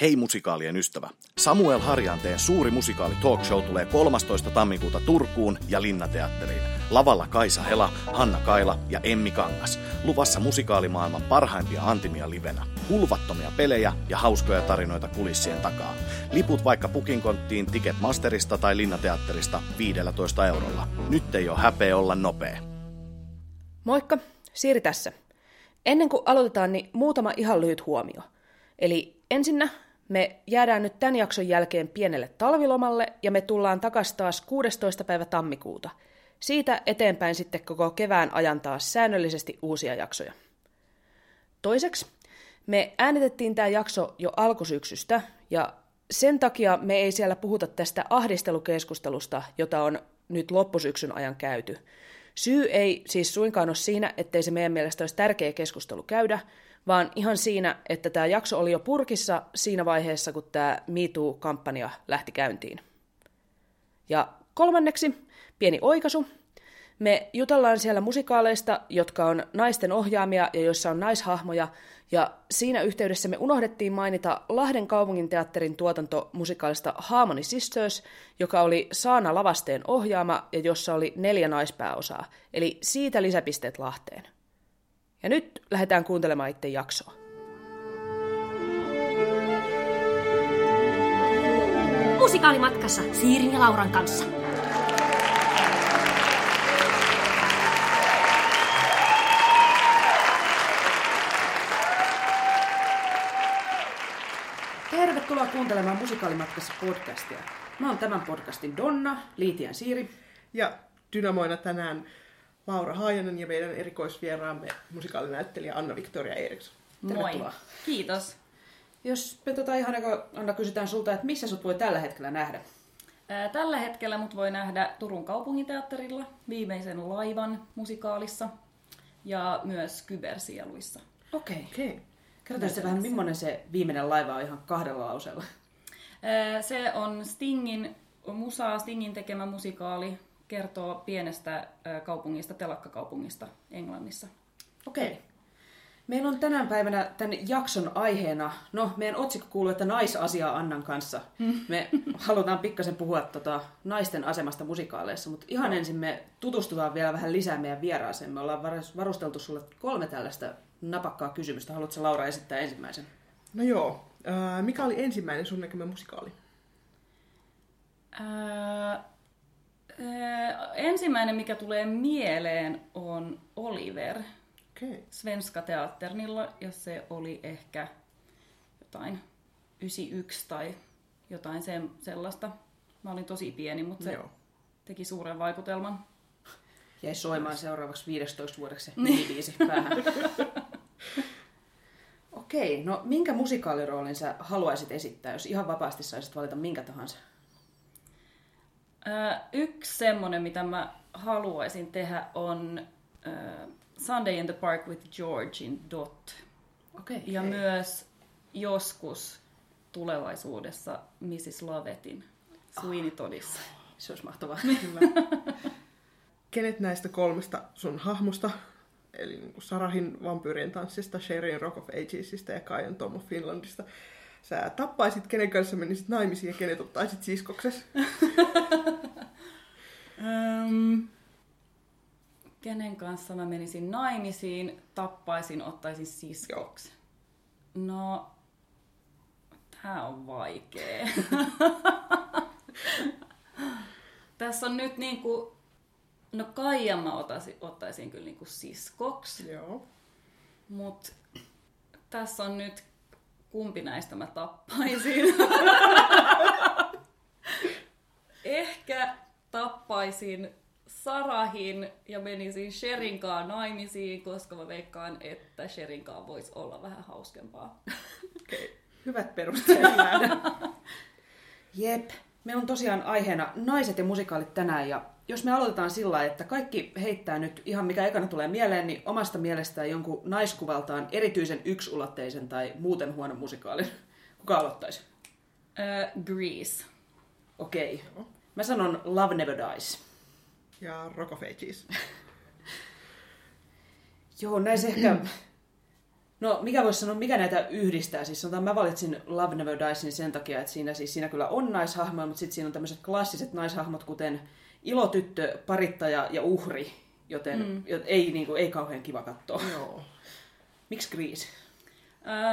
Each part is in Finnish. Hei musikaalien ystävä! Samuel Harjanteen suuri musikaali talk show tulee 13. tammikuuta Turkuun ja Linnateatteriin. Lavalla Kaisa Hela, Hanna Kaila ja Emmi Kangas. Luvassa musikaalimaailman parhaimpia antimia livenä. Hulvattomia pelejä ja hauskoja tarinoita kulissien takaa. Liput vaikka Booking.comiin, Ticketmasterista tai Linnateatterista 15€. Nyt ei ole häpeä olla nopea. Moikka, Siri tässä. Ennen kuin aloitetaan, niin muutama ihan lyhyt huomio. Eli ensinnä me jäädään nyt tämän jakson jälkeen pienelle talvilomalle ja me tullaan takaisin taas 16. päivä tammikuuta. Siitä eteenpäin sitten koko kevään ajan taas säännöllisesti uusia jaksoja. Toiseksi me äänitettiin tämä jakso jo alkusyksystä ja sen takia me ei siellä puhuta tästä ahdistelukeskustelusta, jota on nyt loppusyksyn ajan käyty. Syy ei siis suinkaan ole siinä, ettei se meidän mielestä olisi tärkeä keskustelu käydä, vaan ihan siinä, että tämä jakso oli jo purkissa siinä vaiheessa, kun tämä Me Too-kampanja lähti käyntiin. Ja kolmanneksi, pieni oikaisu. Me jutellaan siellä musikaaleista, jotka on naisten ohjaamia ja joissa on naishahmoja, ja siinä yhteydessä me unohdettiin mainita Lahden kaupunginteatterin tuotanto musikaalista Harmony Sisters, joka oli Saana Lavasteen ohjaama ja jossa oli 4 naispääosaa, eli siitä lisäpisteet Lahteen. Ja nyt lähdetään kuuntelemaan itse jaksoa. Musikaalimatkassa Siirin ja Lauran kanssa. Tervetuloa kuuntelemaan Musikaalimatkassa podcastia. Mä oon tämän podcastin Donna, Liitian Siiri. Ja dynamoina tänään Laura Harjanteen ja meidän erikoisvieraamme musikaalinäyttelijä Anna Victoria Eriksson. Tervetuloa. Moi. Kiitos. Jos me ihan Anna kysytään sulta, että missä sut voi tällä hetkellä nähdä? Tällä hetkellä mut voi nähdä Turun kaupunginteatterilla, Viimeisen laivan musikaalissa ja myös Kybersieluissa. Okei. Kerrotaan sitten vähän, millainen se Viimeinen laiva on ihan 2 lauseella. Se on Stingin tekemä musikaali. Kertoo pienestä kaupungista, telakkakaupungista Englannissa. Okei. Meillä on tänään päivänä tämän jakson aiheena, meidän otsikko kuuluu, että naisasiaa Annan kanssa. Me halutaan pikkasen puhua naisten asemasta musikaaleissa, mutta ihan ensin me tutustutaan vielä vähän lisää meidän vieraaseen. Me ollaan varusteltu sulle 3 tällaista napakkaa kysymystä. Haluatko Laura esittää ensimmäisen? No joo. Mikä oli ensimmäinen sun näkemä musikaali? Ensimmäinen, mikä tulee mieleen, on Oliver. Okay. Svenska Teaternilla, ja se oli ehkä jotain 91 tai jotain sellaista. Mä olin tosi pieni, mutta se teki suuren vaikutelman. Jäi soimaan seuraavaksi 15 vuodeksi biisi päähän. Okei, minkä musikaaliroolin sä haluaisit esittää, jos ihan vapaasti saisit valita minkä tahansa? Yksi semmoinen, mitä mä haluaisin tehdä, on Sunday in the Park with Georgein Dot. Okay. Ja myös joskus tulevaisuudessa Mrs. Lovettin Sweeney Toddissa. Se olisi mahtavaa. Kenet näistä 3 sun hahmosta, eli niin kuin Sarahin Vampyyrien tanssista, Sherryn Rock of Agesista ja Kaijan Tom of Finlandista, sä tappaisit, kenen kanssa menisit naimisiin ja kenet ottaisit siskoksesi? Kenen kanssa mä menisin naimisiin, tappaisin, ottaisin siskoksi? Joo. No, tää on vaikee. Tässä on nyt niinku... No Kaijan mä ottaisin kyllä niinku siskoksi. Joo. Mut tässä on nyt... Kumpi näistä mä tappaisin? Ehkä tappaisin Sarahin ja menisin Sherinkaan naimisiin, koska mä veikkaan, että Sherinkaan voisi olla vähän hauskempaa. Okay. Hyvät perusteet. Jep. Meillä on tosiaan aiheena naiset ja musikaalit tänään. Ja jos me aloitetaan sillä lailla, että kaikki heittää nyt ihan mikä ekana tulee mieleen, niin omasta mielestään jonkun naiskuvaltaan erityisen yksulotteisen tai muuten huonon musikaalin. Kuka aloittaisi? Grease. Okei. Okay. Mä sanon Love Never Dies. Ja Rock of Ages. Joo, näissä ehkä... No, mikä voisi sanoa, mikä näitä yhdistää? Siis sanotaan, mä valitsin Love Never Diesin sen takia, että siinä kyllä on naishahmoja, mutta sitten siinä on tämmöiset klassiset naishahmot, kuten ilotyttö, parittaja ja uhri, joten ei kauhean kiva katsoa. Joo. Miksi Grease?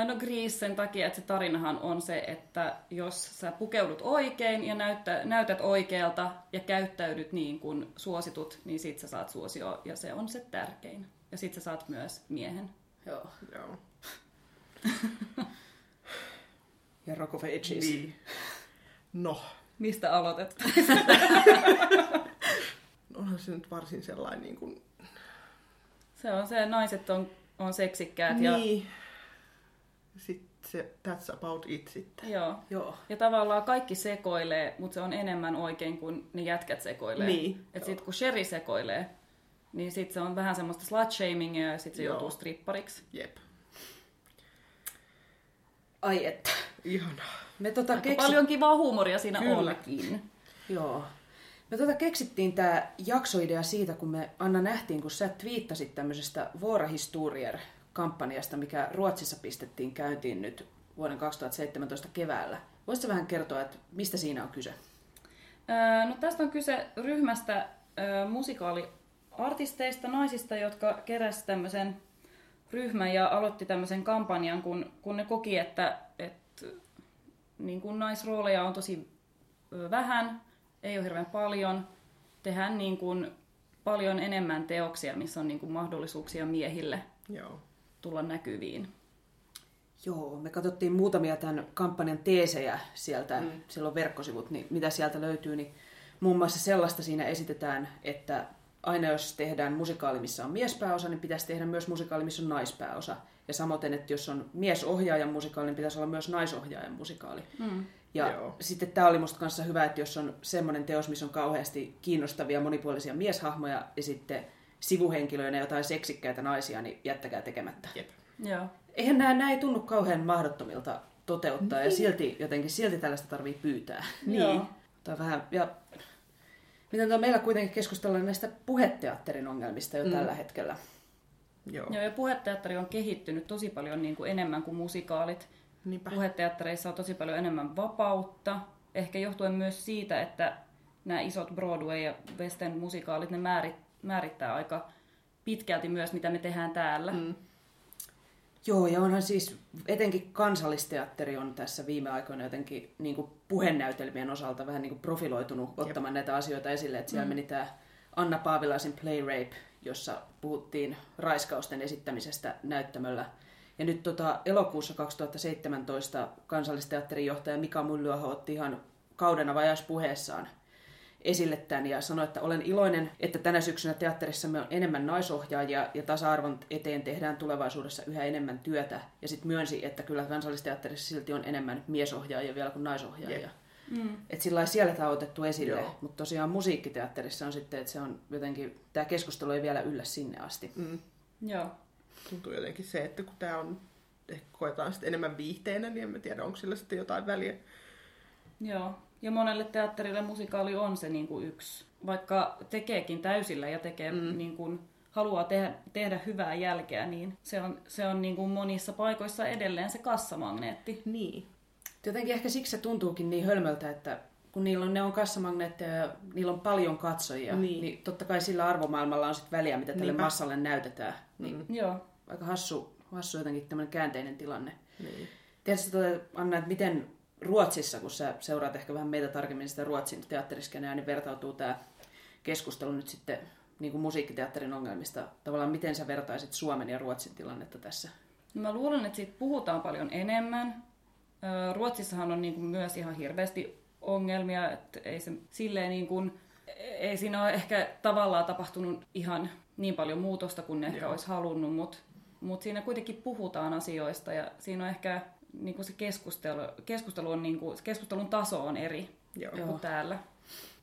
No Grease sen takia, että se tarinahan on se, että jos sä pukeudut oikein ja näytät oikealta ja käyttäydyt niin kuin suositut, niin sit sä saat suosioon ja se on se tärkein. Ja sit sä saat myös miehen. Joo. Joo. Ja Rock of Ages. Niin. No. Mistä aloitetaan? Onhan se nyt varsin sellainen niin kuin... Se on se, naiset on seksikkäät niin. Ja... Sitten se that's about it sitten. Joo. Joo. Ja tavallaan kaikki sekoilee, mutta se on enemmän oikein kuin ne jätkät sekoilee. Niin. Et sit kun Sherry sekoilee, niin sit se on vähän semmoista slut-shamingia ja sit se joutuu strippariksi. Jep. Ai että. Ihanaa. Me paljon kivaa huumoria siinä onkin. Joo. Me keksittiin tää jaksoidea siitä, kun me Anna nähtiin, kun sä twiittasit tämmöisestä Vora Historia -kampanjasta, mikä Ruotsissa pistettiin käyntiin nyt vuoden 2017 keväällä. Voisitko vähän kertoa, että mistä siinä on kyse? No tästä on kyse ryhmästä musikaaliartisteista, naisista, jotka keräsivät tämmöisen ryhmän ja aloitti tämmöisen kampanjan, kun ne koki, että niin kun naisrooleja on tosi vähän, ei ole hirveän paljon, tehdään niin kun paljon enemmän teoksia, missä on niin kun mahdollisuuksia miehille. Joo. Tulla näkyviin. Joo, me katsottiin muutamia tämän kampanjan teesejä sieltä, siellä on verkkosivut, niin mitä sieltä löytyy, niin muun muassa sellaista siinä esitetään, että aina jos tehdään musikaali, missä on miespääosa, niin pitäisi tehdä myös musikaali, missä on naispääosa. Ja samoin, että jos on miesohjaajan musikaali, niin pitäisi olla myös naisohjaajan musikaali. Ja joo. Sitten tämä oli musta kanssa hyvä, että jos on semmoinen teos, missä on kauheasti kiinnostavia monipuolisia mieshahmoja ja sitten sivuhenkilöinä jotain seksikkäitä naisia, niin jättäkää tekemättä. Jep. Joo. Eihän nämä ei tunnu kauhean mahdottomilta toteuttaa niin. Ja silti tällaista tarvii pyytää. Niin. Tai vähän, ja miten meillä kuitenkin keskustellaan näistä puheteatterin ongelmista jo tällä hetkellä. Joo. Joo, ja puheteatteri on kehittynyt tosi paljon niin kuin enemmän kuin musikaalit. Niinpä. Puheteattereissa on tosi paljon enemmän vapautta, ehkä johtuen myös siitä, että nämä isot Broadway- ja West End -musikaalit, ne määrittää aika pitkälti myös, mitä me tehdään täällä. Joo, ja onhan siis etenkin Kansallisteatteri on tässä viime aikoina jotenkin niin kuin puhenäytelmien osalta vähän niin kuin profiloitunut ottamaan näitä asioita esille. Että siellä meni tämä Anna Paavilaisen Play Rape, jossa puhuttiin raiskausten esittämisestä näyttämöllä. Ja nyt elokuussa 2017 Kansallisteatterin johtaja Mika Myllyaho otti ihan kauden avajaispuheessaan esille tämän ja sanoi, että olen iloinen, että tänä syksynä teatterissamme on enemmän naisohjaajia ja tasa-arvon eteen tehdään tulevaisuudessa yhä enemmän työtä. Ja sitten myönsi, että kyllä Kansallisteatterissa silti on enemmän miesohjaajia vielä kuin naisohjaajia. Että sillä lailla siellä tämä on otettu esille, mutta tosiaan musiikkiteatterissa on sitten, että se on jotenkin, tämä keskustelu ei vielä yllä sinne asti. Joo. Tuntuu jotenkin se, että kun tämä on, ehkä koetaan sitten enemmän viihteenä, niin en mä tiedä, onko sillä sitten jotain väliä. Joo. Ja monelle teatterille musikaali on se niin kuin yksi, vaikka tekeekin täysillä ja tekee, niin kuin, haluaa tehdä hyvää jälkeä, niin se on niin kuin monissa paikoissa edelleen se kassamagneetti. Niin. Jotenkin ehkä siksi se tuntuukin niin hölmöltä, että kun ne on kassamagneetteja ja niillä on paljon katsojia, niin totta kai sillä arvomaailmalla on sit väliä, mitä tälle massalle näytetään. Niin. Joo. Aika hassu jotenkin tämmöinen käänteinen tilanne. Niin. Tiedätkö, Anna, että miten... Ruotsissa, kun sä seuraat ehkä vähän meitä tarkemmin sitä Ruotsin teatteriskenää, niin vertautuu tämä keskustelu nyt sitten niin kuin musiikkiteatterin ongelmista. Tavallaan miten sä vertaisit Suomen ja Ruotsin tilannetta tässä? No mä luulen, että siitä puhutaan paljon enemmän. Ruotsissahan on niin kuin myös ihan hirveästi ongelmia, että ei siinä ole ehkä tavallaan tapahtunut ihan niin paljon muutosta kuin ehkä olisi halunnut, mutta siinä kuitenkin puhutaan asioista ja siinä on ehkä... Niin kuin se keskustelu on niin kuin, keskustelun taso on eri kuin täällä.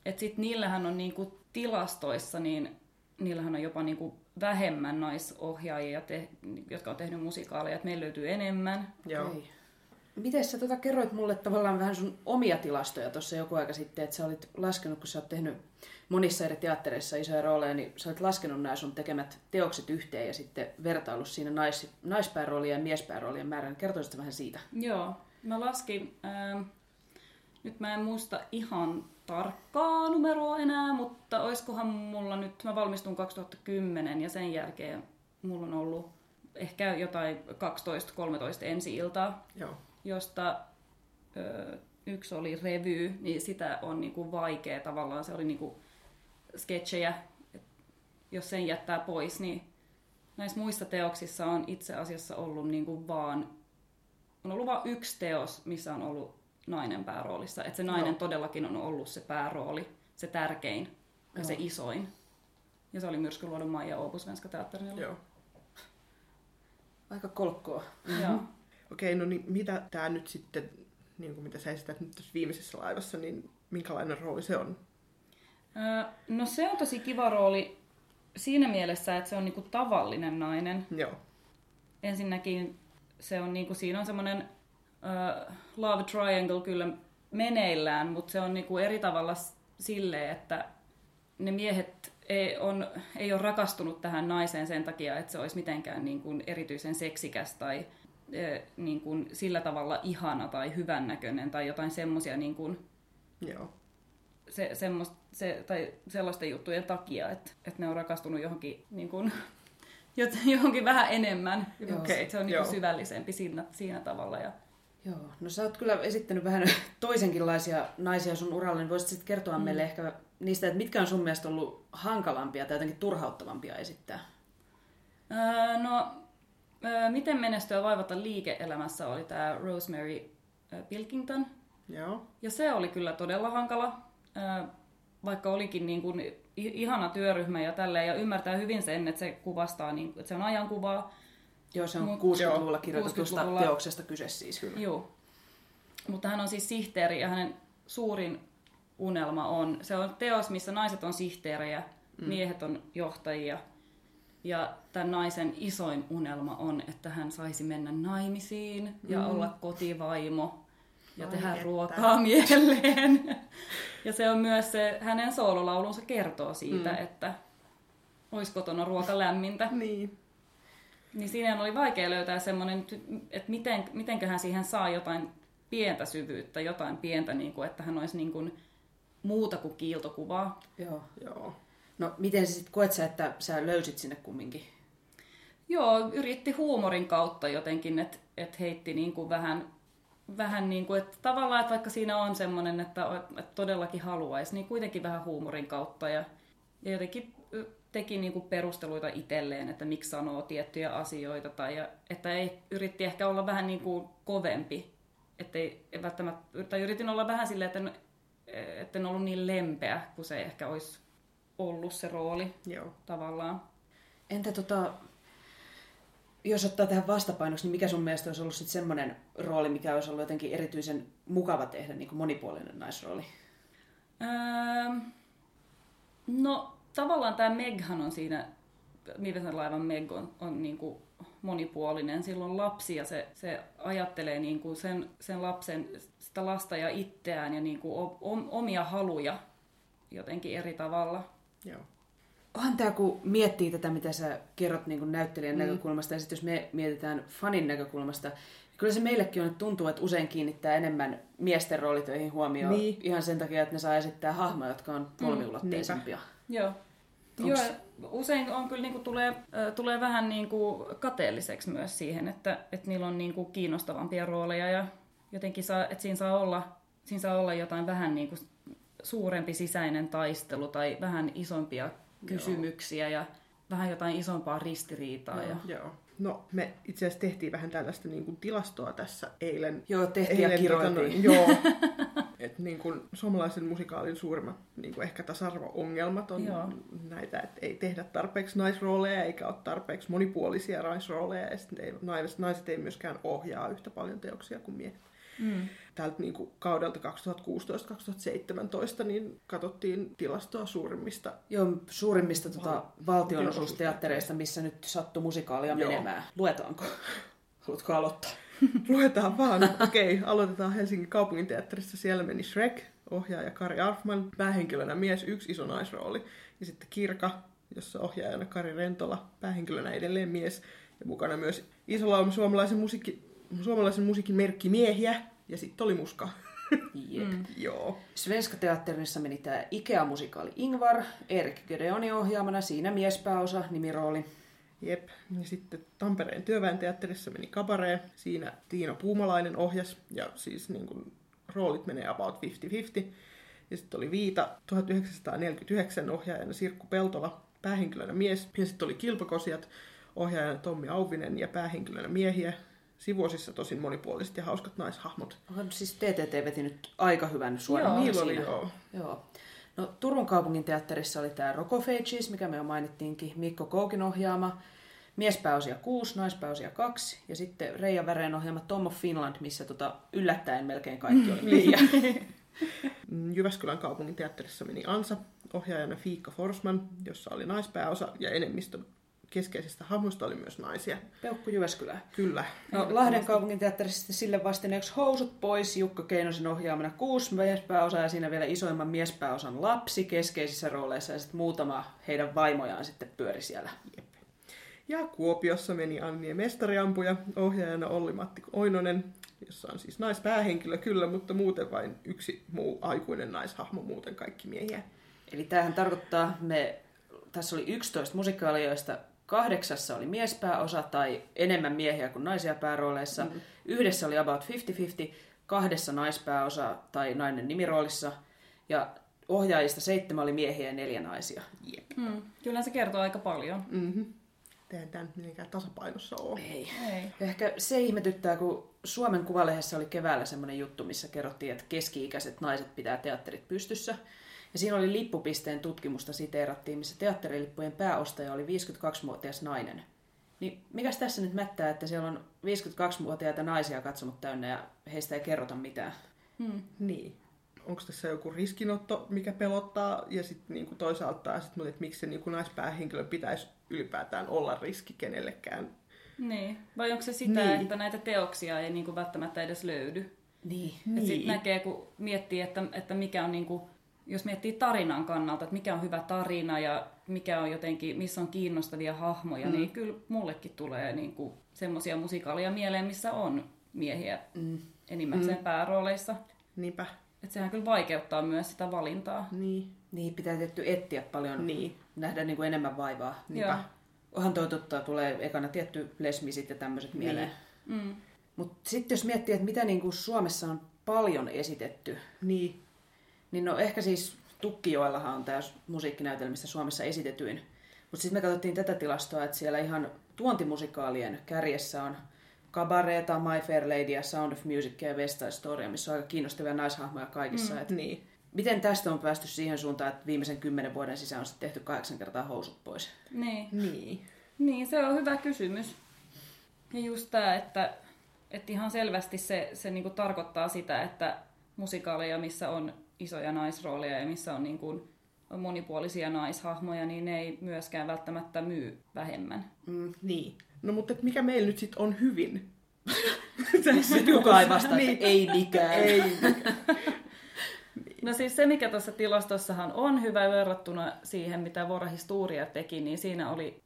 Et sit niillähän on niin kuin tilastoissa, niin niillähän on jopa niin kuin vähemmän naisohjaajia, jotka on tehnyt musikaaleja, että meillä löytyy enemmän. Joo. Miten sä kerroit mulle tavallaan vähän sun omia tilastoja tuossa joku aika sitten, että sä olit laskenut, kun sä oot tehnyt monissa eri teattereissa isoja rooleja, niin sä olet laskenut nämä sun tekemät teokset yhteen ja sitten vertailut siinä naispääroolia ja miespääroolia määrän. Kertoisitko vähän siitä? Joo, mä laskin, nyt mä en muista ihan tarkkaa numeroa enää, mutta oiskohan mulla nyt, mä valmistun 2010 ja sen jälkeen mulla on ollut ehkä jotain 12-13 ensi-iltaa. Joo. Josta yksi oli revy, niin sitä on niinku vaikea tavallaan, se oli niinku sketsejä, et jos sen jättää pois, niin näissä muissa teoksissa on itse asiassa ollut niinku on ollut vaan yksi teos, missä on ollut nainen pääroolissa, että se nainen todellakin on ollut se päärooli, se tärkein ja se isoin, ja se oli Myrskyluodon Maija opus Svenska Teatternilla. Joo. Aika kolkkoa. Joo. Okei, no niin mitä tämä nyt sitten, niin kuin mitä sä esität nyt tässä viimeisessä laivassa, niin minkälainen rooli se on? No se on tosi kiva rooli siinä mielessä, että se on niinku tavallinen nainen. Joo. Ensinnäkin se on niinku, siinä on semmoinen love triangle kyllä meneillään, mutta se on niinku eri tavalla silleen, että ne miehet ei ole rakastunut tähän naiseen sen takia, että se olisi mitenkään niinku erityisen seksikäs tai niin kuin sillä tavalla ihana tai hyvännäköinen tai jotain semmoisia niin kuin tai sellaisten juttujen takia, että ne on rakastunut johonkin, niin kuin, johonkin vähän enemmän. Okay. Se on niin kuin syvällisempi siinä tavalla. Ja... Joo. No sä oot kyllä esittänyt vähän toisenkinlaisia naisia sun uralla, niin voisit sitten kertoa meille ehkä niistä, että mitkä on sun mielestä ollut hankalampia tai jotenkin turhauttavampia esittää? No... Miten menestyä vaivata liike-elämässä oli tämä Rosemary Pilkington. Joo. Ja se oli kyllä todella hankala, vaikka olikin niin kuin ihana työryhmä ja tälleen, ja ymmärtää hyvin sen, että se kuvastaa, niin, että se on ajankuvaa. Joo, se on 60-luvulla kirjoitetusta teoksesta kyse siis. Kyllä. Joo. Mutta hän on siis sihteeri ja hänen suurin unelma on, se on teos, missä naiset on sihteerejä, miehet on johtajia. Ja tämän naisen isoin unelma on, että hän saisi mennä naimisiin ja olla kotivaimo ja tehdä ruokaa mieleen. Ja se on myös se, hänen soololaulunsa kertoo siitä, että olisi kotona ruoka lämmintä. Niin siinä oli vaikea löytää semmoinen, että mitenköhän siihen saa jotain pientä syvyyttä, jotain pientä, niin kuin, että hän olisi niin kuin muuta kuin kiiltokuvaa. Joo. No miten sä sitten koet, että sä löysit sinne kumminkin? Joo, yritti huumorin kautta jotenkin, että heitti niin kuin vähän niin kuin, että tavallaan, että vaikka siinä on semmoinen, että todellakin haluaisi, niin kuitenkin vähän huumorin kautta ja jotenkin teki niin kuin perusteluita itselleen, että miksi sanoo tiettyjä asioita tai että ei, yritti ehkä olla vähän niin kuin kovempi, yritin olla vähän silleen, että en ollut niin lempeä kuin se ehkä olisi ollut se rooli. Joo. Tavallaan. Entä jos ottaa tähän vastapainoksi, niin mikä sun mielestä olisi ollut sitten semmoinen rooli, mikä olisi ollut jotenkin erityisen mukava tehdä, niin kuin monipuolinen naisrooli? No tavallaan tämä Meghan on siinä, Viimeisen laivan Meg on niin kuin monipuolinen. Sillä on lapsi ja se ajattelee niin kuin sen lapsen, sitä lasta ja itseään ja niin kuin omia haluja jotenkin eri tavalla. Joo. Onhan tämä, kun miettii tätä, mitä sä kerrot niin näyttelijän näkökulmasta, ja sitten jos me mietitään fanin näkökulmasta, niin kyllä se meillekin on, että tuntuu, että usein kiinnittää enemmän miesten roolitöihin huomioon ihan sen takia, että ne saa esittää hahmoja, jotka on kolmiulotteisempia. Joo. Usein on kyllä, niin kuin tulee vähän niin kuin kateelliseksi myös siihen, että niillä on niin kuin kiinnostavampia rooleja, ja jotenkin että siinä saa olla jotain vähän niin kuin suurempi sisäinen taistelu tai vähän isompia kysymyksiä ja vähän jotain isompaa ristiriitaa. Joo. No me itse asiassa tehtiin vähän tällaista niin kuin tilastoa tässä eilen. Joo, tehtiin ja kirjoitiin. Että niin kuin suomalaisen musikaalin suurimmat niin kuin ehkä tasa-arvo-ongelmat on näitä, että ei tehdä tarpeeksi naisrooleja eikä ole tarpeeksi monipuolisia naisrooleja ja sitten naiset ei myöskään ohjaa yhtä paljon teoksia kuin miehet. Tältä niin kuin kaudelta 2016-2017 niin katsottiin tilastoa suurimmista valtionosuusteattereista, missä nyt sattui musikaalia menemään. Luetaanko? Haluatko aloittaa? Luetaan vaan. Okei, aloitetaan Helsingin kaupunginteatterissa. Siellä meni Shrek, ohjaaja Kari Arfman, päähenkilönä mies, yksi iso naisrooli. Ja sitten Kirka, jossa ohjaajana Kari Rentola, päähenkilönä edelleen mies. Ja mukana myös iso lauma suomalaisen musiikin merkkimiehiä. Ja sitten oli muska. Yep. Mm. Joo. Svenska teatterissa meni tämä Ikea-musikaali Ingvar, Erik Gedeonin ohjaamana, siinä miespääosa, nimirooli. Jep. Ja sitten Tampereen työväen teatterissa meni Kabaree, siinä Tiino Puumalainen ohjas, ja siis niin kun, roolit menee about 50-50. Ja sitten oli Viita 1949 ohjaajana Sirkku Peltola, päähenkilönä mies, ja sitten oli Kilpakosijat ohjaajana Tommi Auvinen ja päähenkilönä miehiä. Sivuosissa tosin monipuoliset ja hauskat naishahmot. On siis TTT veti nyt aika hyvän suoraan. Joo, oli joo. No, Turun kaupunginteatterissa oli tämä Rock of Ages, mikä me jo mainittiinkin, Mikko Koukin ohjaama. Miespääosia 6, naispääosia 2 ja sitten Reija Väreen ohjaama Tom of Finland, missä yllättäen melkein kaikki oli miehiä. Jyväskylän kaupunginteatterissa meni Ansa, ohjaajana Fiikka Forsman, jossa oli naispääosa ja enemmistö keskeisistä hahmoista oli myös naisia. Peukku Jyväskylää. Kyllä. No, Lahden kaupunginteatterissa sille vastineeksi Housut pois, Jukka Keinosen ohjaamana 6 miespääosaa ja siinä vielä isoimman miespääosan lapsi keskeisissä rooleissa ja sitten muutama heidän vaimojaan sitten pyöri siellä. Jep. Ja Kuopiossa meni Anni ja mestariampuja, ohjaajana Olli-Matti Oinonen, jossa on siis naispäähenkilö kyllä, mutta muuten vain yksi muu aikuinen naishahmo, muuten kaikki miehiä. Eli tämähän tarkoittaa, tässä oli 11 musiikaalia, joista 8 oli miespääosa tai enemmän miehiä kuin naisia päärooleissa. Mm-hmm. 1 oli about 50-50, 2 naispääosa tai nainen nimiroolissa ja ohjaajista 7 oli miehiä ja 4 naisia. Yep. Mm. Kyllä se kertoo aika paljon. Mm-hmm. Eihän tämä nyt mitenkään tasapainossa ole. Ei. Ehkä se ihmetyttää, kun Suomen Kuvalehdessä oli keväällä semmoinen juttu, missä kerrottiin, että keski-ikäiset naiset pitää teatterit pystyssä. Ja siinä oli lippupisteen tutkimusta siteerattiin, missä teatterilippujen pääostaja oli 52-vuotias nainen. Niin mikäs tässä nyt mättää, että siellä on 52-vuotiaita naisia katsomut täynnä ja heistä ei kerrota mitään? Hmm. Niin. Onko tässä joku riskinotto, mikä pelottaa? Ja sitten niinku toisaalta, että miksi se niinku naispäähenkilö pitäisi ylipäätään olla riski kenellekään? Niin. Vai onko se sitä, että näitä teoksia ei niinku välttämättä edes löydy? Niin. Että sitten näkee, kun miettii, että mikä on niinku... Jos miettii tarinan kannalta, että mikä on hyvä tarina ja mikä on jotenkin, missä on kiinnostavia hahmoja, niin kyllä mullekin tulee niinku semmoisia musikaaleja mieleen, missä on miehiä enimmäkseen päärooleissa. Niinpä. Että sehän kyllä vaikeuttaa myös sitä valintaa. Niin pitää tietty etsiä paljon, nähdä niinku enemmän vaivaa. Niinpä. Onhan toi totta, tulee ekana tietty lesmisit ja tämmöiset mieleen. Mm. Mutta sitten jos miettii, että mitä niinku Suomessa on paljon esitetty, niin no ehkä siis Tukkijoellahan on tämä musiikkinäytelmistä Suomessa esitetyin. Mutta sitten me katsottiin tätä tilastoa, että siellä ihan tuontimusikaalien kärjessä on Kabareta, My Fair Lady ja Sound of Music ja West Side Story, missä on aika kiinnostavia naishahmoja kaikissa. Miten tästä on päästy siihen suuntaan, että viimeisen 10 vuoden sisään on sitten tehty 8 kertaa Housut pois? Niin, se on hyvä kysymys. Ja just tämä, että ihan selvästi se niinku tarkoittaa sitä, että musikaaleja, missä on isoja naisrooleja ja missä on niin kuin monipuolisia naishahmoja, niin ne ei myöskään välttämättä myy vähemmän. Niin. No mutta mikä meillä nyt sitten on hyvin? Kukaan ei vastaa, että ei mikään. No siis se, mikä tuossa tilastossahan on hyvä verrattuna siihen, mitä Vora Historia teki, niin siinä oli,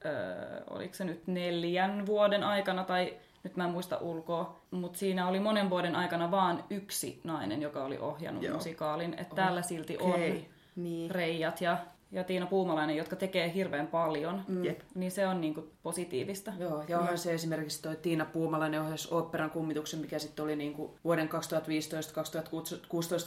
oliko se nyt 4 vuoden aikana tai... Nyt mä en muista ulkoa, mutta siinä oli monen vuoden aikana vaan 1 nainen, joka oli ohjannut musikaalin. Että täällä silti on Reijat ja Tiina Puumalainen, jotka tekee hirveän paljon. Niin se on niinku positiivista. Joo, ja onhan se esimerkiksi toi Tiina Puumalainen ohjasi oopperan kummituksen, mikä sitten oli niinku vuoden 2015-2016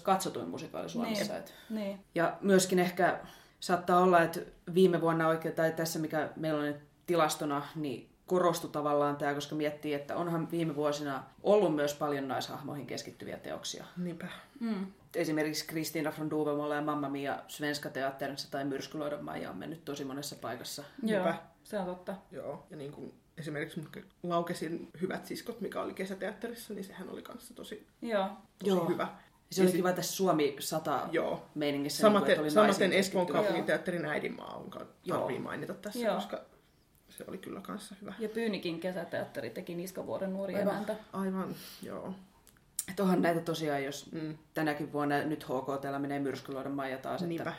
katsotuin musikaali Suomessa. Niin. Ja myöskin ehkä saattaa olla, että viime vuonna oikein, tai tässä mikä meillä on tilastona, niin korostui tavallaan tämä, koska miettii, että onhan viime vuosina ollut myös paljon naishahmoihin keskittyviä teoksia. Niinpä. Mm. Esimerkiksi Kristiina von Duvemolla ja Mamma Mia Svenska teatterissa tai Myrskyluodon Maija on mennyt tosi monessa paikassa. Niinpä. Se on totta. Joo. Ja niin kuin esimerkiksi Laukesin Hyvät siskot, mikä oli kesäteatterissa, niin sehän oli kanssa tosi hyvä. Se oli kiva tässä Suomi 100 meiningissä. Samaten Espoon kaupunginteatterin Äidinmaa on tarvii mainita tässä, koska... se oli kyllä kanssa hyvä. Ja Pyynikin kesäteatteri teki Niskavuoren Nuori emäntä. Aivan, joo. Että onhan näitä tosiaan, jos tänäkin vuonna nyt HKT:llä menee Myrskyluodon Maija taas. Niinpä.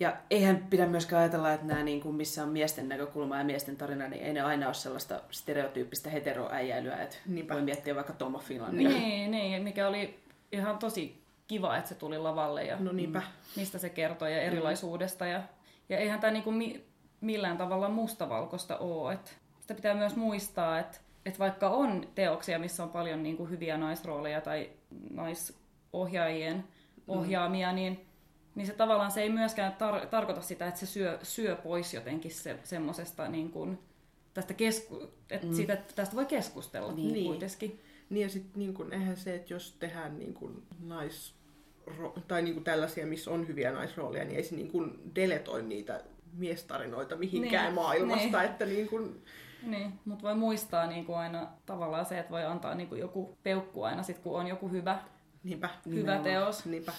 Ja eihän pidä myöskään ajatella, että nämä, niin kuin missä on miesten näkökulma ja miesten tarina, niin ei ne aina ole sellaista stereotyyppistä heteroäijäilyä, että niinpä. Voi miettiä vaikka Tom of Finlandia. Niin, mikä oli ihan tosi kiva, että se tuli lavalle ja no niinpä. Mistä se kertoi ja erilaisuudesta. Ja eihän tämä niin kuin millään tavalla mustavalkoista ole. Että sitä pitää myös muistaa, että vaikka on teoksia, missä on paljon niin kuin hyviä naisrooleja tai naisohjaajien ohjaamia, niin se tavallaan se ei myöskään tarkoita sitä, että se syö pois jotenkin semmoisesta niin kuin tästä siitä, että tästä voi keskustella niin kuitenkin. Niin ja sitten niin eihän se, että jos tehdään niin kuin tai niin kuin tällaisia, missä on hyviä naisrooleja, niin ei se niin kuin deletoi niitä miestarinoita mihinkään niin, maailmasta. Niin. Että niin kuin... Niin, mutta voi muistaa niin kuin aina tavallaan se, että voi antaa niin kuin joku peukku aina, sit, kun on joku hyvä. Niinpä. Hyvä teos. Niinpä.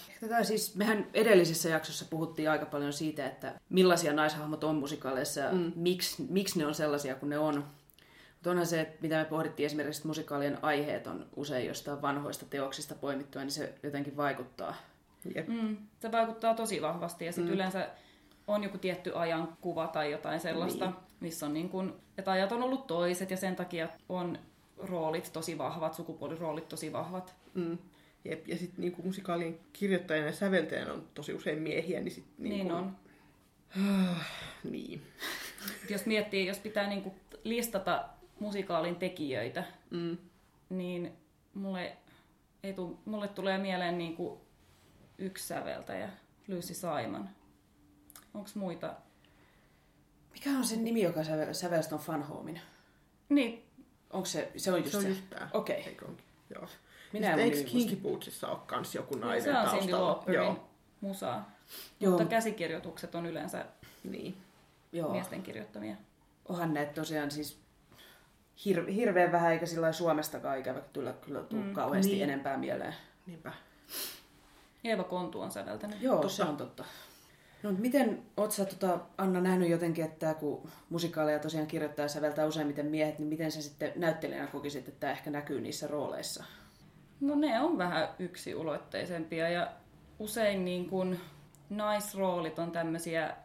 Siis, mehän edellisessä jaksossa puhuttiin aika paljon siitä, että millaisia naishahmot on musikaaleissa ja miksi ne on sellaisia kuin ne on. Mutta onhan se, että mitä me pohdittiin esimerkiksi, että musikaalien aiheet on usein jostain vanhoista teoksista poimittua, niin se jotenkin vaikuttaa. Yep. Se vaikuttaa tosi vahvasti ja sitten yleensä on joku tietty ajankuva tai jotain sellaista, missä on niin kun, että ajat on ollut toiset ja sen takia on roolit tosi vahvat, sukupuoliroolit tosi vahvat. Jep, ja sitten niinku musikaalin kirjoittajana ja säveltäjänä on tosi usein miehiä, niin sitten... Niin on. Niin. Jos miettii, jos pitää niinku listata musikaalin tekijöitä, niin mulle tulee mieleen niinku yksi säveltäjä, Lucy Simon. Onko muita? Mikä on sen nimi, joka sävelsi ton Fanhomin? Niin. Onko se on just se? Se on just tää. Okei. Okay. Joo. Eikö Kinky Bootsissa ole kans joku nainen taustalla? Se on Cindy Lauperin musaa. Joo. Mutta käsikirjoitukset on yleensä miesten kirjoittamia. Onhan näitä tosiaan siis hirveän vähän, eikä sillä lailla Suomestakaan ikävä kyllä tuu kauheasti enempää mieleen. Niinpä. Eeva Kontu on säveltänyt. Joo, totta. Se on totta. No, miten oot sä, Anna, nähnyt jotenkin, että kun musikaaleja tosiaan kirjoittaa ja säveltää useimmiten miehet, niin miten sä sitten näyttelijänä kokisit, että tämä ehkä näkyy niissä rooleissa? No ne on vähän yksiulotteisempia ja usein niin kun naisroolit on tämmöisiä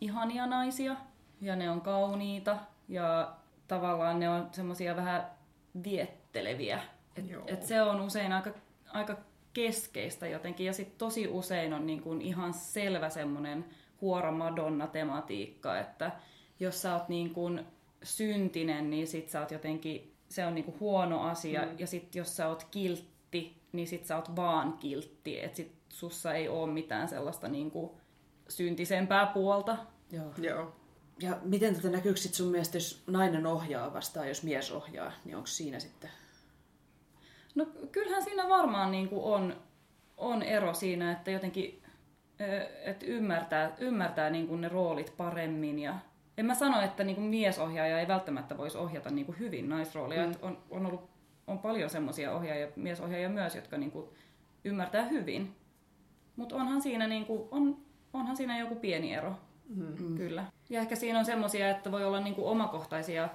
ihania naisia ja ne on kauniita ja tavallaan ne on semmoisia vähän vietteleviä. Et se on usein aika keskeistä jotenkin ja sitten tosi usein on niin kun ihan selvä semmoinen huora Madonna-tematiikka, että jos sä oot niin kun syntinen, niin sit sä oot jotenkin... Se on niinku huono asia, ja sit jos sä oot kiltti, niin sit sä oot vaan kiltti. Et sit sussa ei oo mitään sellaista niinku syntisempää puolta. Joo. Ja miten tätä näkyy sit sun mielestä, jos nainen ohjaa vastaan, jos mies ohjaa, niin onko siinä sitten? No kyllähän siinä varmaan niinku on ero siinä, että jotenkin että ymmärtää niinku ne roolit paremmin ja... En mä sano, että niinku miesohjaaja ei välttämättä voisi ohjata niinku hyvin naisroolia. On paljon semmoisia miesohjaajia myös, jotka niinku ymmärtää hyvin. Mutta onhan siinä joku pieni ero. Kyllä. Ja ehkä siinä on semmoisia, että voi olla niinku omakohtaisia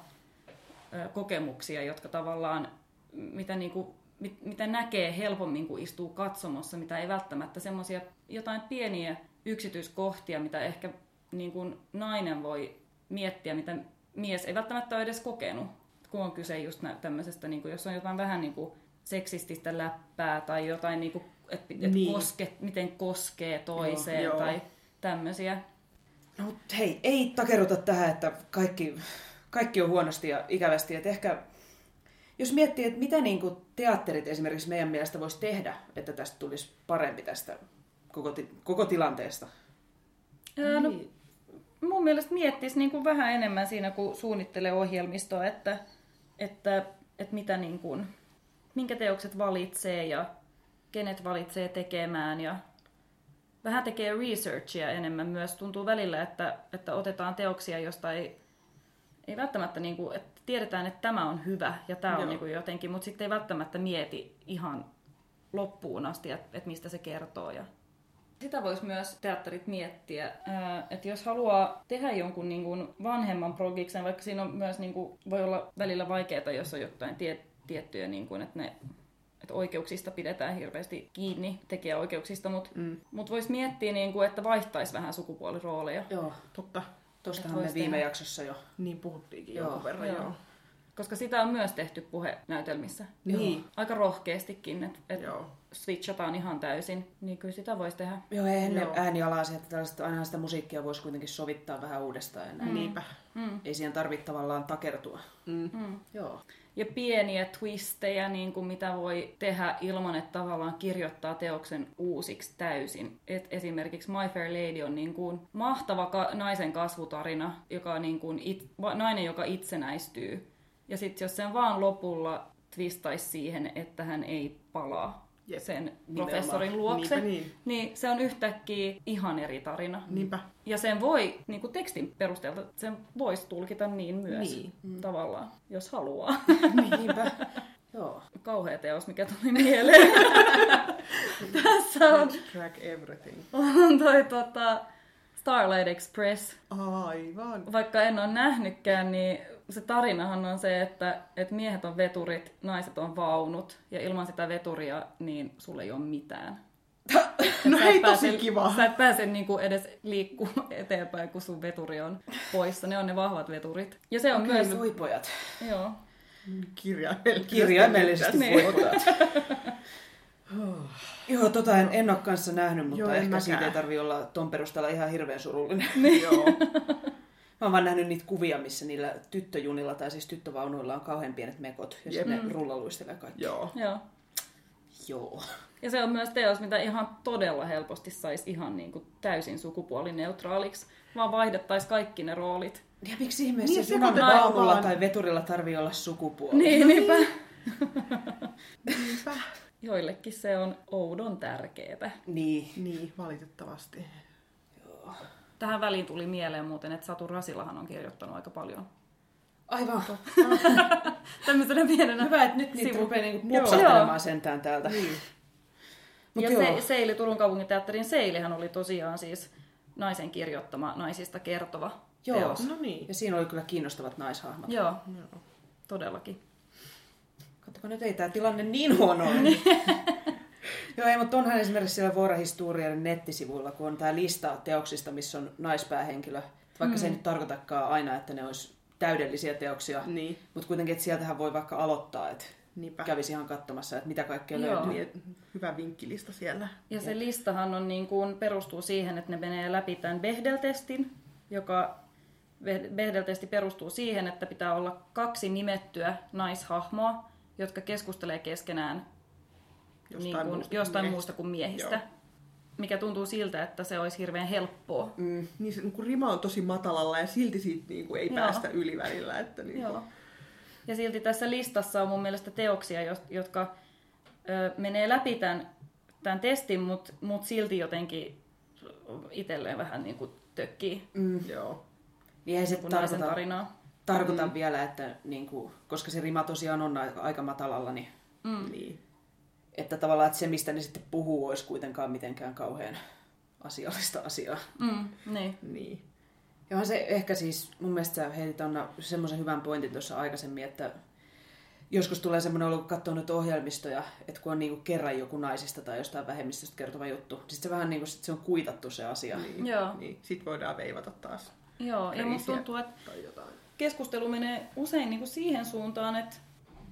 kokemuksia, jotka tavallaan, mitä näkee helpommin, kun istuu katsomossa, mitä ei välttämättä semmoisia jotain pieniä yksityiskohtia, mitä ehkä niin kuin nainen voi miettiä, mitä mies ei välttämättä ole edes kokenut, kun on kyse just tämmöisestä, niin kuin, jos on jotain vähän niin kuin seksististä läppää tai jotain, niin kuin, että miten koskee toiseen tai tämmöisiä. No hei, ei takerruta tähän, että kaikki on huonosti ja ikävästi. Että ehkä, jos miettii, että mitä niin kuin teatterit esimerkiksi meidän mielestä voisi tehdä, että tästä tulisi parempi tästä koko tilanteesta. No, mun mielestä miettisi niin kuin vähän enemmän siinä, kun suunnittelee ohjelmistoa, että mitä niin kuin, minkä teokset valitsee ja kenet valitsee tekemään. Ja vähän tekee researchia enemmän myös. Tuntuu välillä, että otetaan teoksia, josta ei välttämättä, niin kuin, että tiedetään, että tämä on hyvä ja tämä on niin kuin jotenkin, mutta sitten ei välttämättä mieti ihan loppuun asti, että mistä se kertoo. Ja... Sitä voisi myös teatterit miettiä, että jos haluaa tehdä jonkun niin kuin vanhemman progiksen, vaikka siinä on myös, niin kuin, voi olla välillä vaikeaa, jos on jotain tiettyjä, niin kuin, että ne... Että oikeuksista pidetään hirveästi kiinni, tekijäoikeuksista, mutta mut voisi miettiä, niin kuin, että vaihtaisi vähän sukupuolirooleja. Joo, totta. Tuostahan me viime jaksossa jo niin puhuttiinkin jonkun verran. Joo. Koska sitä on myös tehty puhenäytelmissä. Niin. Aika rohkeastikin, että switchataan ihan täysin. Niin kyllä sitä voisi tehdä. Joo, eihän ne äänialaiset, että aina sitä musiikkia voisi kuitenkin sovittaa vähän uudestaan enää. Niinpä. Ei siihen tarvitse tavallaan takertua. Joo. Ja pieniä twistejä, niin kuin mitä voi tehdä ilman, että tavallaan kirjoittaa teoksen uusiksi täysin. Et esimerkiksi My Fair Lady on niin kuin mahtava naisen kasvutarina, joka on niin kuin nainen, joka itsenäistyy. Ja sitten jos sen vaan lopulla twistaisi siihen, että hän ei palaa sen professorin luokse, niin se on yhtäkkiä ihan eri tarina. Niinpä. Ja sen voi, niin kuin tekstin perusteella, sen voisi tulkita niin myös tavallaan, jos haluaa. Niinpä. Joo. Kauhea teos, mikä tuli mieleen. Tässä on... Track everything. On toi Starlight Express. Aivan. Vaikka en ole nähnytkään, niin... Se tarinahan on se, että miehet on veturit, naiset on vaunut, ja ilman sitä veturia, niin sulle ei ole mitään. No ei tosi kiva. Sä et pääse niinku edes liikkumaan eteenpäin, kun sun veturi on poissa. Ne on ne vahvat veturit. Ja se on myös... Voipojat. Joo. Kirjaimellisesti voipojat. Joo, en ole kanssa nähnyt, mutta ehkä siitä ei tarvitse olla ton perusteella ihan hirveän surullinen. Joo. Mä oon vaan nähnyt niitä kuvia, missä niillä tyttöjunilla tai siis tyttövaunuilla on kauhean pienet mekot ja sitten ne rullaluistelee kaikki. Joo. Ja se on myös teos, mitä ihan todella helposti saisi ihan niin kuin täysin sukupuolineutraaliksi, vaan vaihdettaisiin kaikki ne roolit. Ja miksi ihmeessä sunan vaunulla tai veturilla tarvii olla sukupuoli? Niin, niinpä. Joillekin se on oudon tärkeetä. Niin, valitettavasti. Joo. Tähän väliin tuli mieleen muuten, että Satu Rasilahan on kirjoittanut aika paljon. Aivan. Tämmöisenä pienenä. Hyvä, että nyt niitä rupeaa niinku pupsahtelemaan sentään täältä. Niin. Ja Seili, Turun kaupunginteatterin Seilihän oli tosiaan siis naisen kirjoittama, naisista kertova teos. No niin. Ja siinä oli kyllä kiinnostavat naishahmot. Joo. Todellakin. Katsokaa, nyt ei tämä tilanne niin huono ole. Joo, ei, mutta onhan esimerkiksi siellä Vora Historian nettisivuilla, kun on tämä lista teoksista, missä on naispäähenkilö. Vaikka se ei nyt tarkoitakaan aina, että ne olisi täydellisiä teoksia, mutta kuitenkin, että sieltähän voi vaikka aloittaa, että kävisi ihan katsomassa, että mitä kaikkea löytyy. Hyvä vinkkilista siellä. Ja se listahan on niin kuin, perustuu siihen, että ne menee läpi tämän Bechdel-testin, joka Bechdel-testi perustuu siihen, että pitää olla 2 nimettyä naishahmoa, jotka keskustelee keskenään jostain muusta kuin miehistä. Joo. Mikä tuntuu siltä, että se olisi hirveän helppoa. Niin se rima on tosi matalalla ja silti siitä ei päästä yli välillä. Että ja silti tässä listassa on mun mielestä teoksia, jotka menee läpi tämän testin, mutta silti jotenkin itselleen vähän niin kuin tökkii. Joo. Niin ei se tarkoita vielä, että niin kuin, koska se rima tosiaan on aika matalalla, niin. Että tavallaan että se, mistä ne sitten puhuu, olisi kuitenkaan mitenkään kauhean asiallista asiaa. Niin. Johan se ehkä siis, mun mielestä sä heitit Anna semmoisen hyvän pointin tuossa aikaisemmin, että joskus tulee semmoinen ollut katsoa nyt ohjelmistoja, että kun on niinku kerran joku naisista tai jostain vähemmistöstä kertova juttu, niin sitten se vähän niinku se on kuitattu se asia. Niin. Sitten voidaan veivata taas. Joo, ja musta tuntuu, että keskustelu menee usein niinku siihen suuntaan, että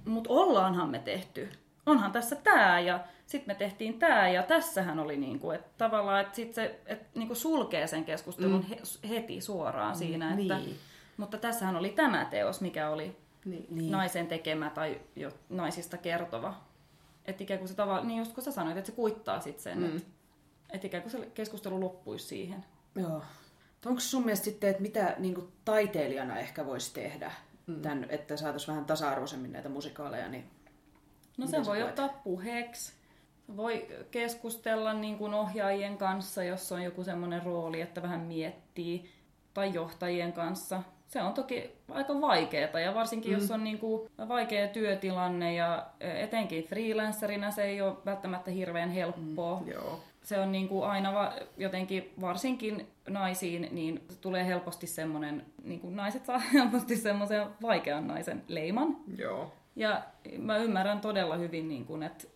mut ollaanhan me tehty. Onhan tässä tää ja sitten me tehtiin tää ja tässähän oli niinku, että tavallaan että sit se niinku sulkee sen keskustelun heti suoraan siinä, että mutta tässähän oli tämä teos, mikä oli naisen tekemä tai naisista kertova. Et ikään kuin se niin just kun sä sanoit, että se kuittaa sit sen, että ikään kuin se keskustelu loppuisi siihen. Joo. Onko sun mielestä sitten, että mitä niinku taiteilijana ehkä voisi tehdä, tän, että saataisiin vähän tasa-arvoisemmin näitä musikaaleja, niin... No se voi ottaa puheeksi. Voi keskustella niin kuin ohjaajien kanssa, jos on joku semmoinen rooli, että vähän miettii. Tai johtajien kanssa. se on toki aika vaikeaa ja varsinkin jos on niin kuin vaikea työtilanne ja etenkin freelancerina se ei ole välttämättä hirveän helppoa. Joo. Se on niin kuin aina jotenkin, varsinkin naisiin, niin tulee helposti semmoinen, niin kuin naiset saa helposti semmoisen vaikean naisen leiman. Joo. Ja mä ymmärrän todella hyvin, niin kuin, että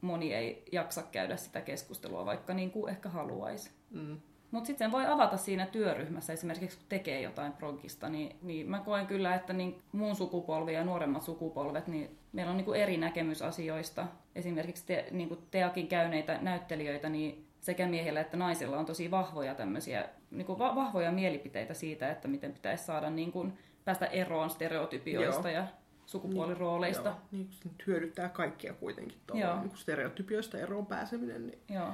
moni ei jaksa käydä sitä keskustelua, vaikka niin kuin ehkä haluaisi. Mm. Mutta sitten sen voi avata siinä työryhmässä, esimerkiksi kun tekee jotain progista, niin mä koen kyllä, että niin mun sukupolvi ja nuoremmat sukupolvet, niin meillä on niin kuin eri näkemys asioista. Esimerkiksi niin kuin teakin käyneitä näyttelijöitä, niin sekä miehillä että naisilla on tosi vahvoja, tämmöisiä, niin kuin vahvoja mielipiteitä siitä, että miten pitäisi saada niin kuin päästä eroon stereotypioista ja sukupuolirooleista. Joo. Niin kun se hyödyttää kaikkia kuitenkin tuolla, niin kun stereotypioista eroon pääseminen. Niin... Joo.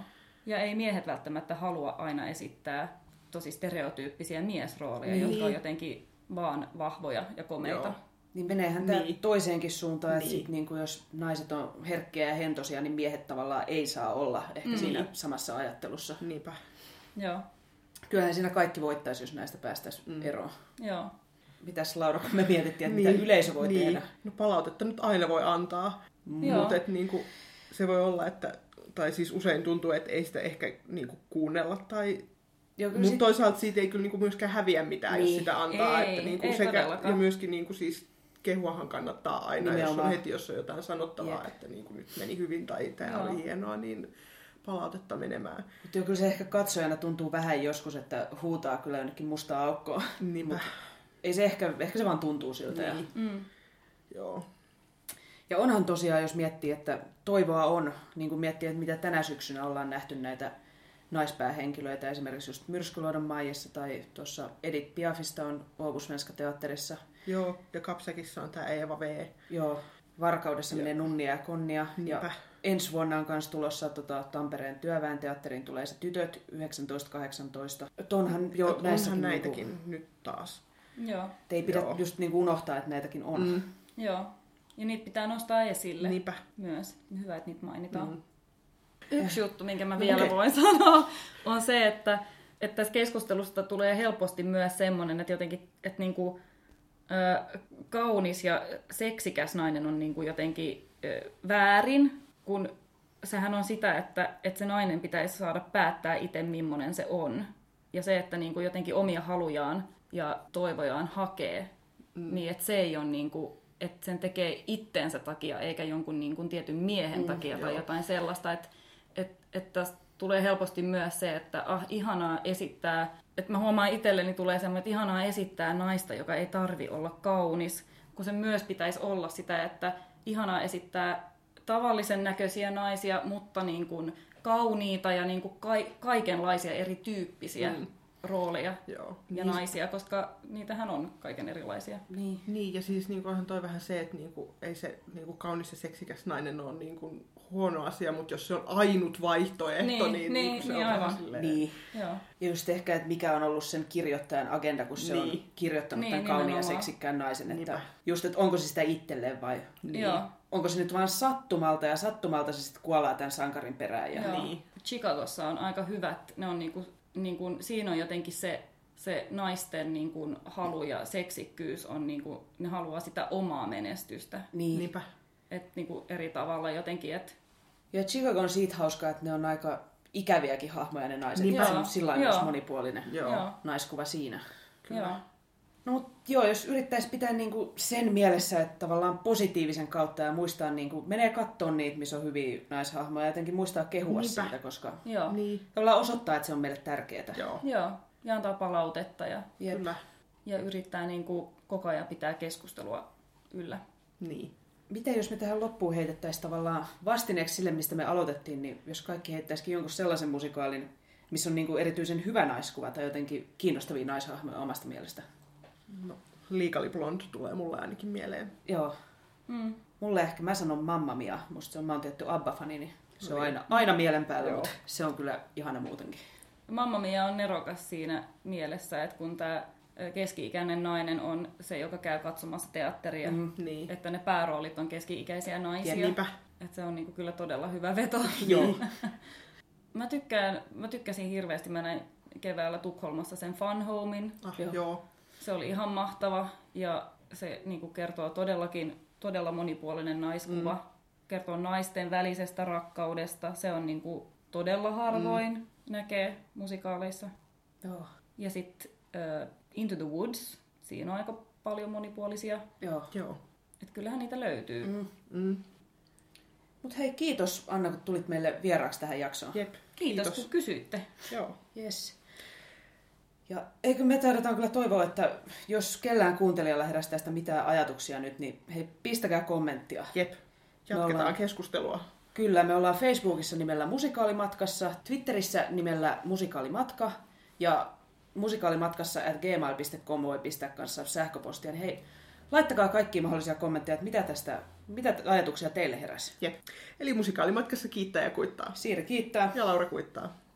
Ja ei miehet välttämättä halua aina esittää tosi stereotyyppisiä miesrooleja, jotka on jotenkin vaan vahvoja ja komeita. Joo. Niin meneehän tämä toiseenkin suuntaan, että sit niin kuin jos naiset on herkkiä ja hentosia, niin miehet tavallaan ei saa olla ehkä siinä samassa ajattelussa. Niinpä. Joo. Kyllähän siinä kaikki voittaisi, jos näistä päästäisiin eroon. Joo. Mitäs Laura, kun me mietittiin, että mitä yleisö voi tehdä? No palautetta nyt aina voi antaa, mutta niinku, se voi olla, että... Tai siis usein tuntuu, että ei sitä ehkä niinku kuunnella. Tai... Mutta toisaalta siitä ei kyllä niinku myöskään häviä mitään, jos sitä antaa. Ei, että niinku ei sekä... Ja myöskin niinku siis kehuahan kannattaa aina, nimenomaan. Jos on heti, jos on jotain sanottavaa, että niinku nyt meni hyvin tai tämä oli hienoa, niin palautetta menemään. Mutta kyllä se ehkä katsojana tuntuu vähän joskus, että huutaa kyllä jonnekin mustaa aukkoa. Niinpä. Ei se ehkä se vaan tuntuu siltä. Niin. Ja... Joo. Ja onhan tosiaan, jos miettii, että toivoa on, niin kuin miettii, että mitä tänä syksynä ollaan nähty näitä naispäähenkilöitä, esimerkiksi just Myrskyluodon Maijassa tai tuossa Edith Piafista on Oulun Svenska Teatterissa. Joo, ja Kapsakissa on tämä Eeva V. Joo, Varkaudessa menee Nunnia ja Konnia. Niinpä. Ja ensi vuonna on myös tulossa Tampereen työväen teatterin tulee se Tytöt 1918. Onhan näitäkin niin kuin... nyt taas. Joo. Te ei pidä just niin kuin unohtaa, että näitäkin on. Joo. Ja niitä pitää nostaa esille myös. Hyvä, että niitä mainitaan. Yksi juttu, minkä mä vielä voin sanoa, on se, että tässä keskustelusta tulee helposti myös semmoinen, että jotenkin että niinku, kaunis ja seksikäs nainen on niinku jotenkin väärin, kun sehän on sitä, että se nainen pitäisi saada päättää itse, millainen se on. Ja se, että niinku jotenkin omia halujaan ja toivojaan hakee, niin että se ei ole... Niinku, että sen tekee itsensä takia, eikä jonkun niin kuin tietyn miehen takia tai jotain sellaista. Että tässä tulee helposti myös se, että ihanaa esittää, että mä huomaan itselleni tulee semmoinen, että ihanaa esittää naista, joka ei tarvi olla kaunis, kun se myös pitäisi olla sitä, että ihanaa esittää tavallisen näköisiä naisia, mutta niin kuin kauniita ja niin kuin kaikenlaisia erityyppisiä. Rooleja ja naisia, koska niitähän on kaiken erilaisia. Niin ja siis niin onhan toi vähän se, että niinku, ei se niinku, kaunis ja seksikäs nainen ole niinku, huono asia, mutta jos se on ainut vaihtoehto, niin se on aivan silleen. Niin. Joo. Ja just ehkä, että mikä on ollut sen kirjoittajan agenda, kun se on kirjoittanut tämän kauniin ja seksikkään naisen. Että just, että onko se sitä itselleen vai onko se nyt vaan sattumalta ja sattumalta se sitten kuolaa tämän sankarin perään. Ja... Niin. Chicagossa on aika hyvät, ne on niinku... Niin kun, siinä on jotenkin se naisten niin kun, halu ja seksikkyys, on, niin kun, ne haluaa sitä omaa menestystä. Niinpä. Et, niin kun, eri tavalla jotenkin. Et... Ja Chicago on siitä hauskaa, että ne on aika ikäviäkin hahmoja ne naiset. Niinpä. Se on sillain myös monipuolinen naiskuva siinä. Kyllä. Joo. No mutta joo, jos yrittäisi pitää niinku sen mielessä, että tavallaan positiivisen kautta ja muistaa, niinku, menee kattoon niitä, missä on hyviä naishahmoja ja jotenkin muistaa kehua siitä, koska tavallaan osoittaa, että se on meille tärkeää. Joo, ja antaa palautetta ja yrittää niinku koko ajan pitää keskustelua yllä. Niin. Miten jos me tähän loppuun heitettäisiin tavallaan vastineeksi sille, mistä me aloitettiin, niin jos kaikki heittäisikin jonkun sellaisen musikaalin, missä on niinku erityisen hyvä naiskuva tai jotenkin kiinnostavia naishahmoja omasta mielestä? No, Legally Blonde tulee mulle ainakin mieleen. Joo. Mulle ehkä, mä sanon Mamma Mia. Musta se on, mä oon tietty ABBA-fani, niin se on aina mielen päällä, mutta se on kyllä ihana muutenkin. Mamma Mia on nerokas siinä mielessä, että kun tää keski-ikäinen nainen on se, joka käy katsomassa teatteria, että ne pääroolit on keski-ikäisiä naisia. Että se on niinku kyllä todella hyvä veto. Joo. mä tykkäsin hirveästi, mä näin keväällä Tukholmassa sen Fun Homein. Ah, joo. Se oli ihan mahtava ja se niin kuin kertoo todellakin todella monipuolinen naiskuva. Kertoo naisten välisestä rakkaudesta. Se on niin kuin todella harvoin näkee musikaaleissa. Oh. Ja sitten Into the Woods. Siinä on aika paljon monipuolisia. Joo. Et kyllähän niitä löytyy. Mut hei, kiitos Anna, kun tulit meille vieraaksi tähän jaksoon. Jep. Kiitos, kun kysyitte. Joo. Yes. Ja eikö me taidetaan kyllä toivoa, että jos kellään kuuntelijalla heräsi tästä mitään ajatuksia nyt, niin hei, pistäkää kommenttia. Jep. Jatketaan keskustelua. Kyllä, me ollaan Facebookissa nimellä Musikaalimatkassa, Twitterissä nimellä Musikaalimatka ja musikaalimatkassa@gmail.com voi pistää kanssa sähköpostia. Niin hei, laittakaa kaikkia mahdollisia kommentteja, että mitä ajatuksia teille heräsi. Jep. Eli Musikaalimatkassa kiittää ja kuittaa. Siiri kiittää. Ja Laura kuittaa.